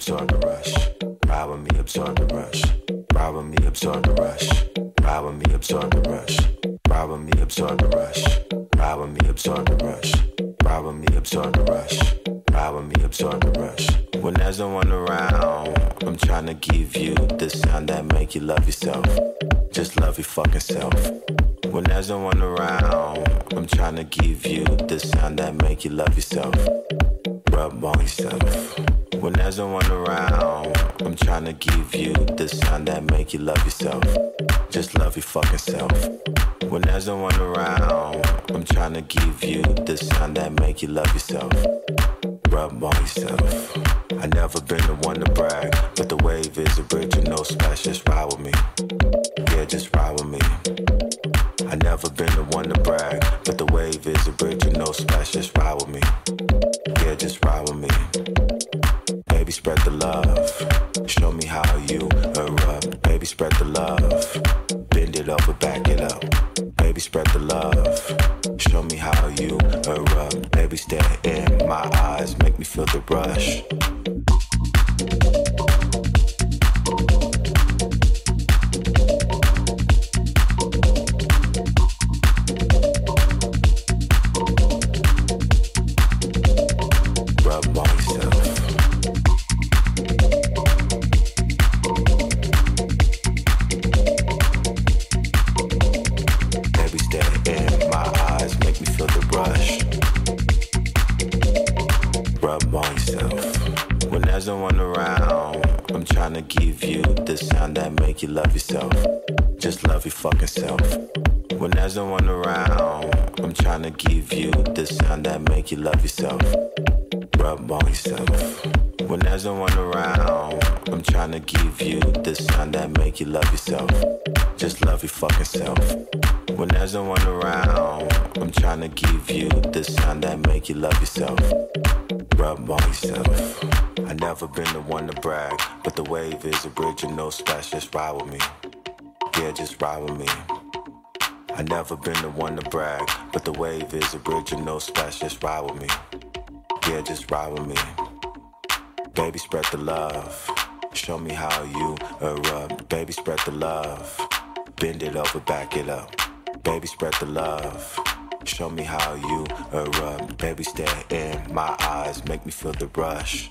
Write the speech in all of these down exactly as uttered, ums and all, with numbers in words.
absorb the rush. Ride with me, absorb the rush. Ride with me, absorb the rush. Ride with me, absorb the rush. Ride with me, absorb the rush. Ride with me, absorb the rush. Ride with me, absorb the rush. Ride with me, absorb the rush. When there's no one around, I'm trying to give you the sound that make you love yourself. Just love your fucking self. When there's no one around, I'm trying to give you the sound that make you love yourself. Rub on yourself. When there's no one around, I'm trying to give you the sound that make you love yourself. Just love your fucking self. When there's no one around, I'm trying to give you the sound that make you love yourself. Rub on yourself. I never been the one to brag, but the wave is original, splash, just ride with me. Yeah, just ride with me. I never been the one to brag, but the wave is original, splash, just ride with me. Yeah, just ride with me. Baby, spread the love, show me how you erupt. Baby, spread the love, bend it over, back it up. Baby, spread the love, show me how you erupt. Baby, stare in my eyes, make me feel the rush. You love yourself, just love your fucking self. When there's no one around, I'm trying to give you the sound that make you love yourself. Rub on yourself. When there's no one around, I'm trying to give you the sound that make you love yourself. Just love your fucking self. When there's no one around, I'm trying to give you the sound that make you love yourself. Rub on yourself. I never been the one to brag, but the wave is original, splash, just ride with me. Yeah, just ride with me. I never been the one to brag, but the wave is original, splash, just ride with me. Yeah, just ride with me. Baby, spread the love, show me how you erupt. Baby, spread the love, bend it over, back it up. Baby, spread the love, show me how you erupt. Baby, stare in my eyes, make me feel the rush.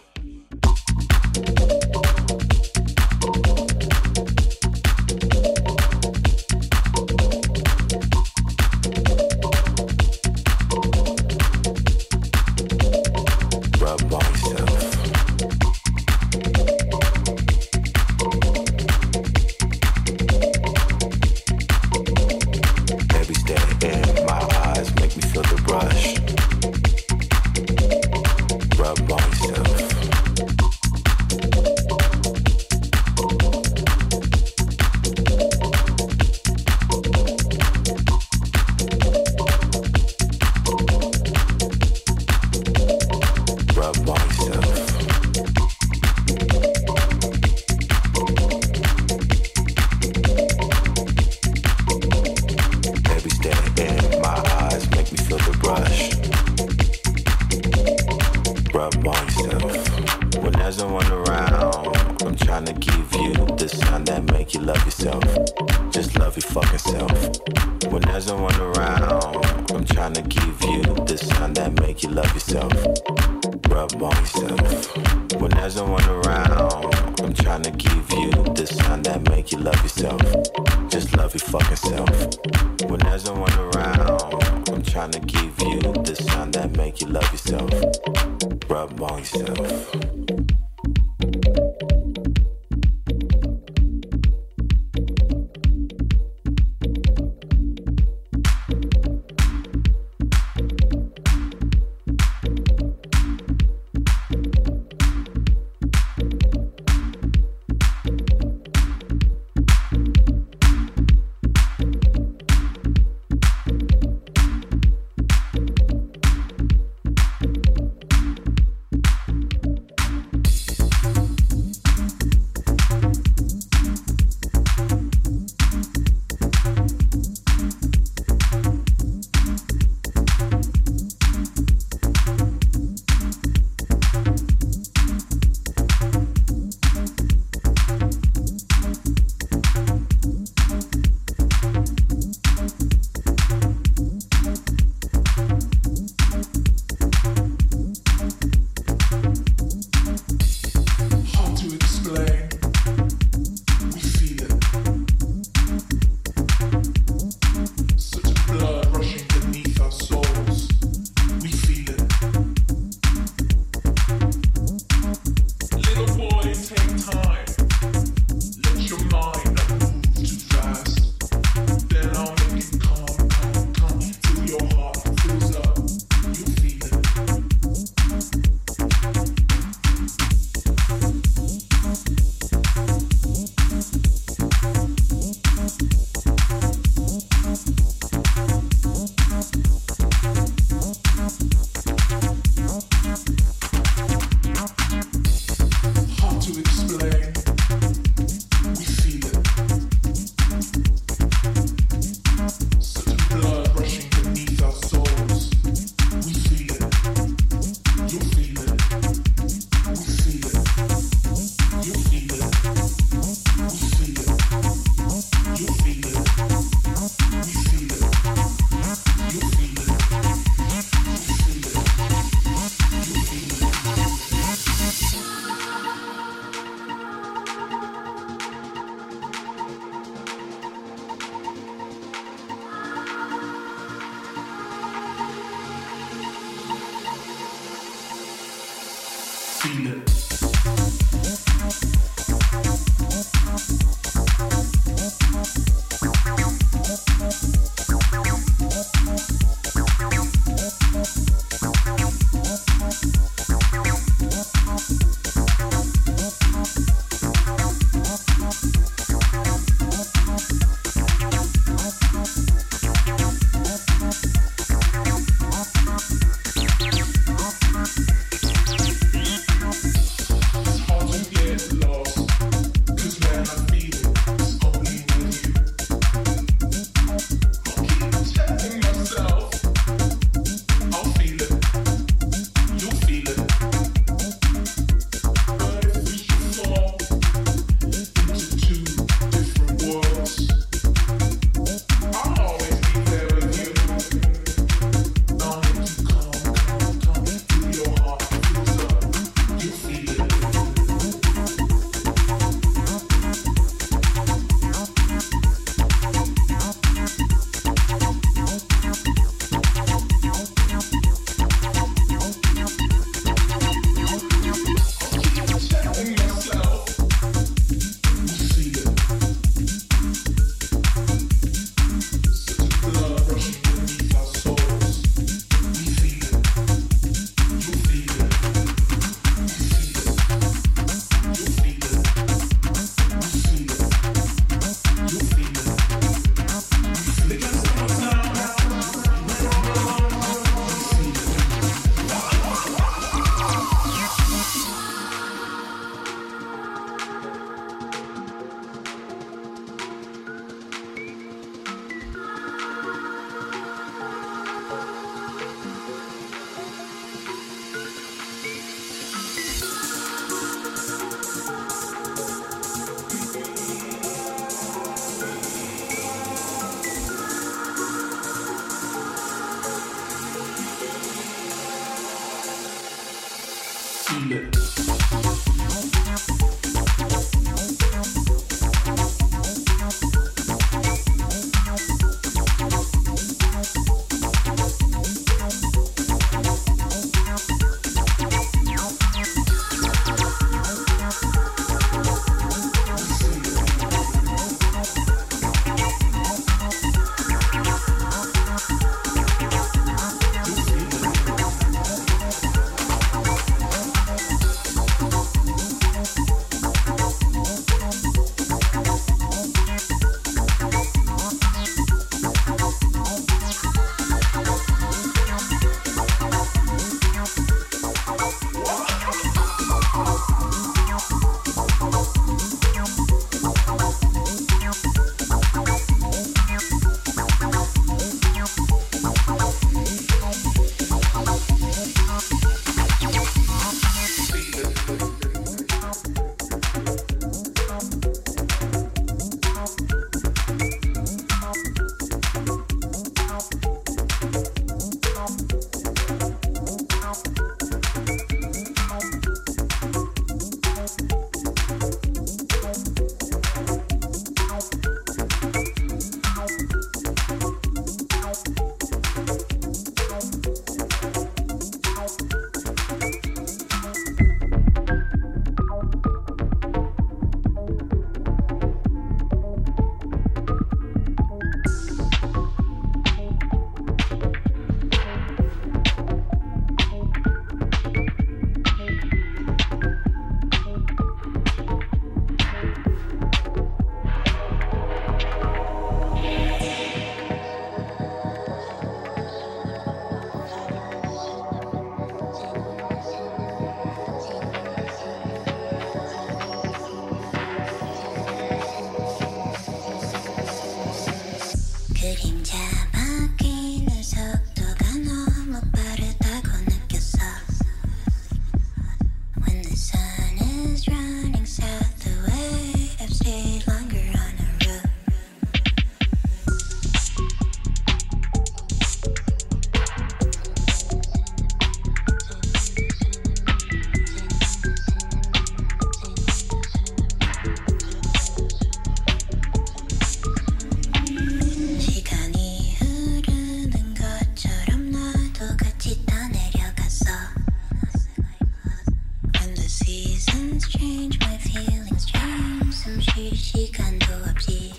See seasons change with healing's change. Some shit she can do up deep.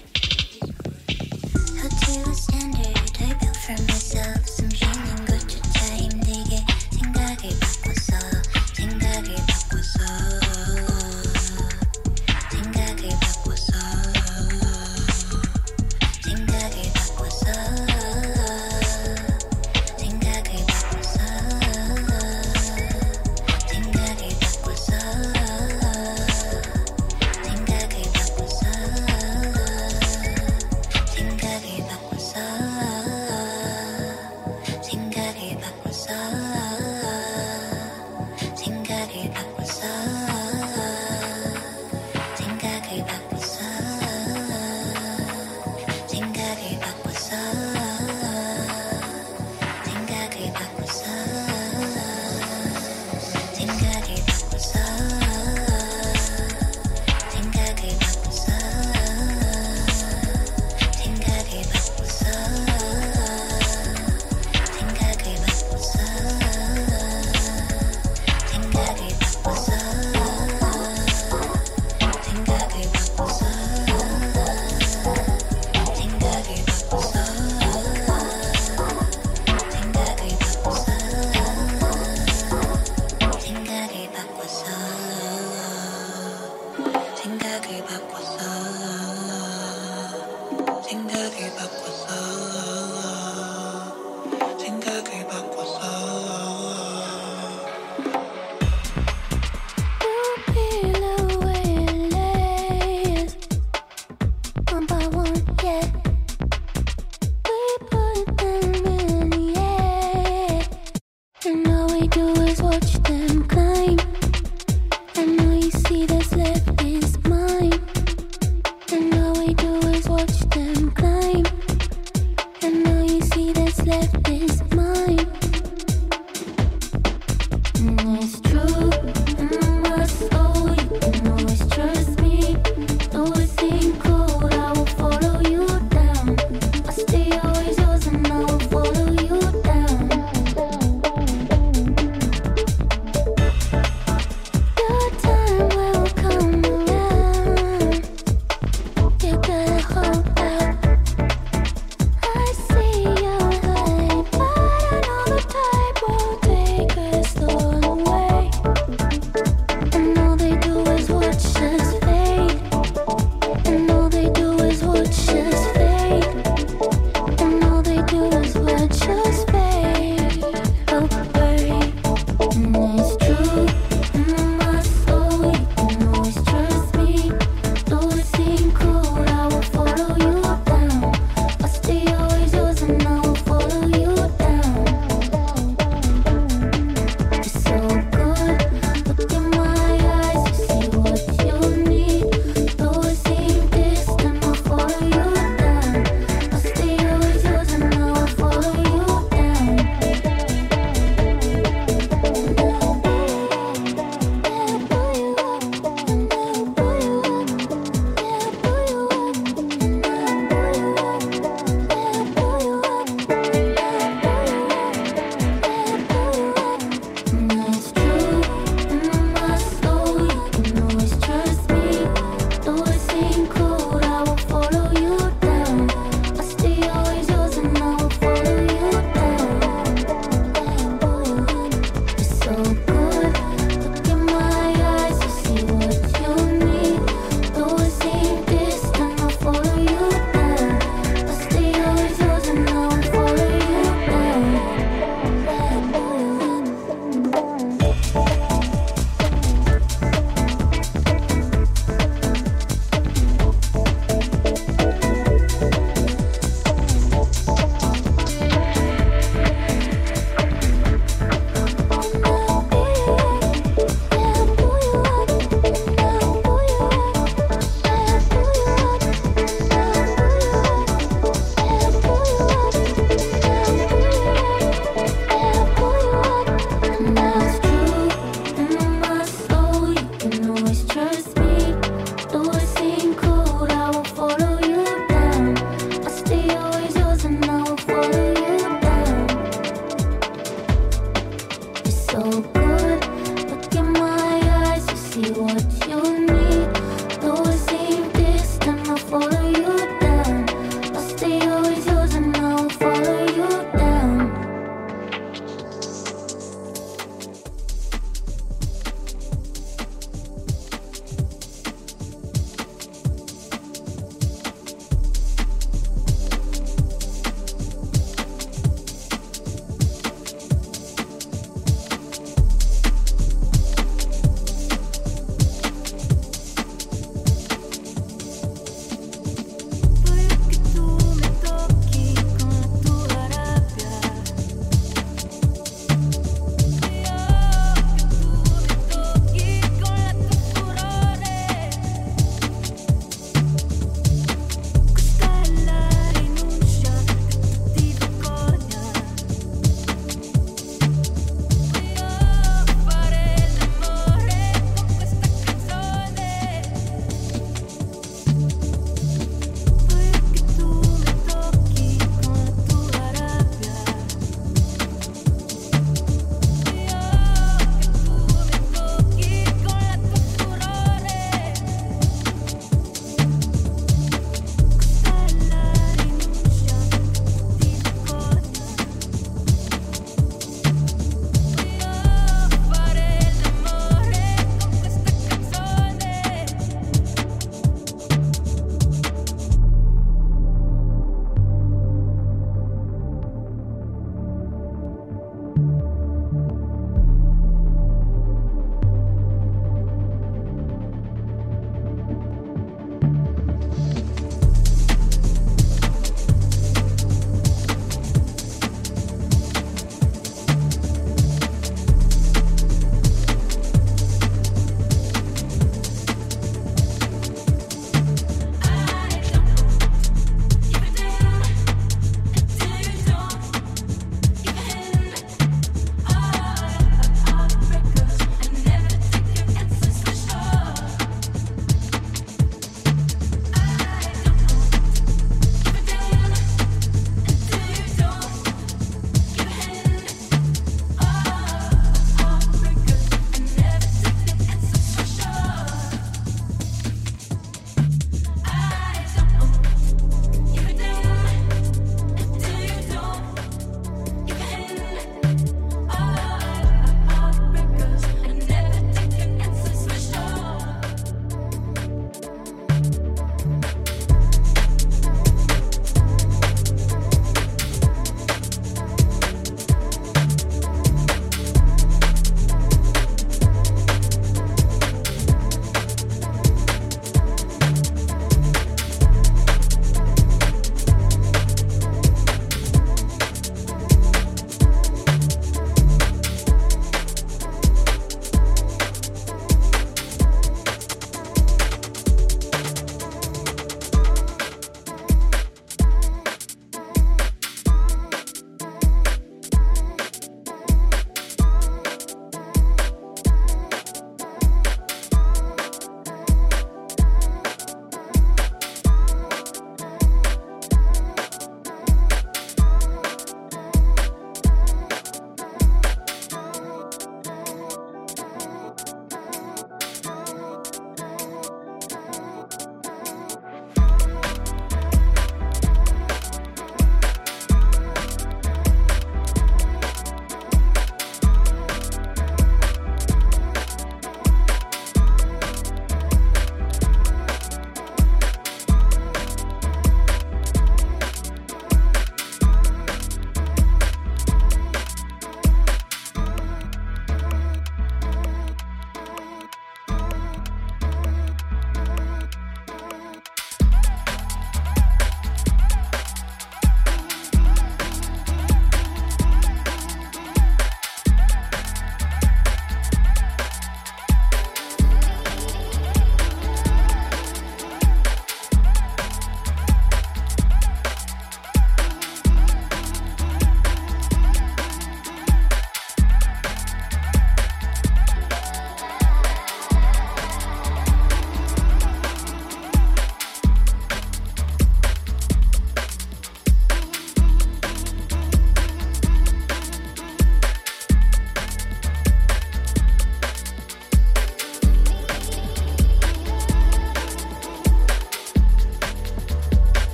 How to a standard I built for myself. Some shining good to time 되게 생각을 바꿨어. 생각을 바꿨어. 생각을 바꿨어. 생각을 바꿨어. Come on.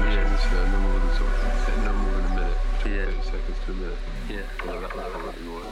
Yeah, just go no more than sort of, no more than a minute. Yeah. thirty seconds to a minute. Yeah. Well, that was what you wanted.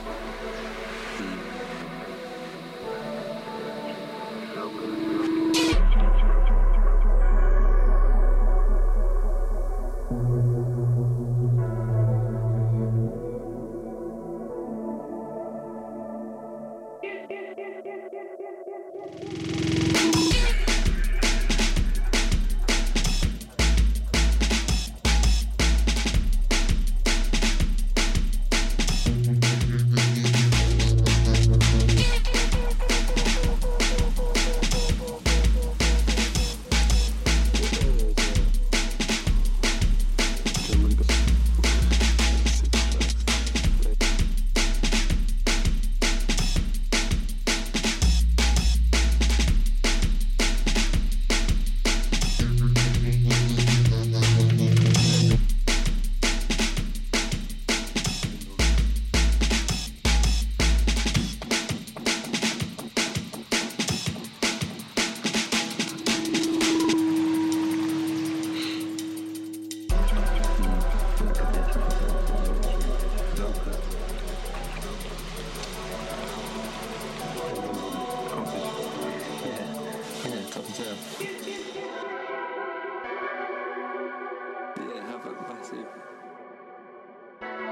Yeah, have a massive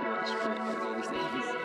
watch for all these things.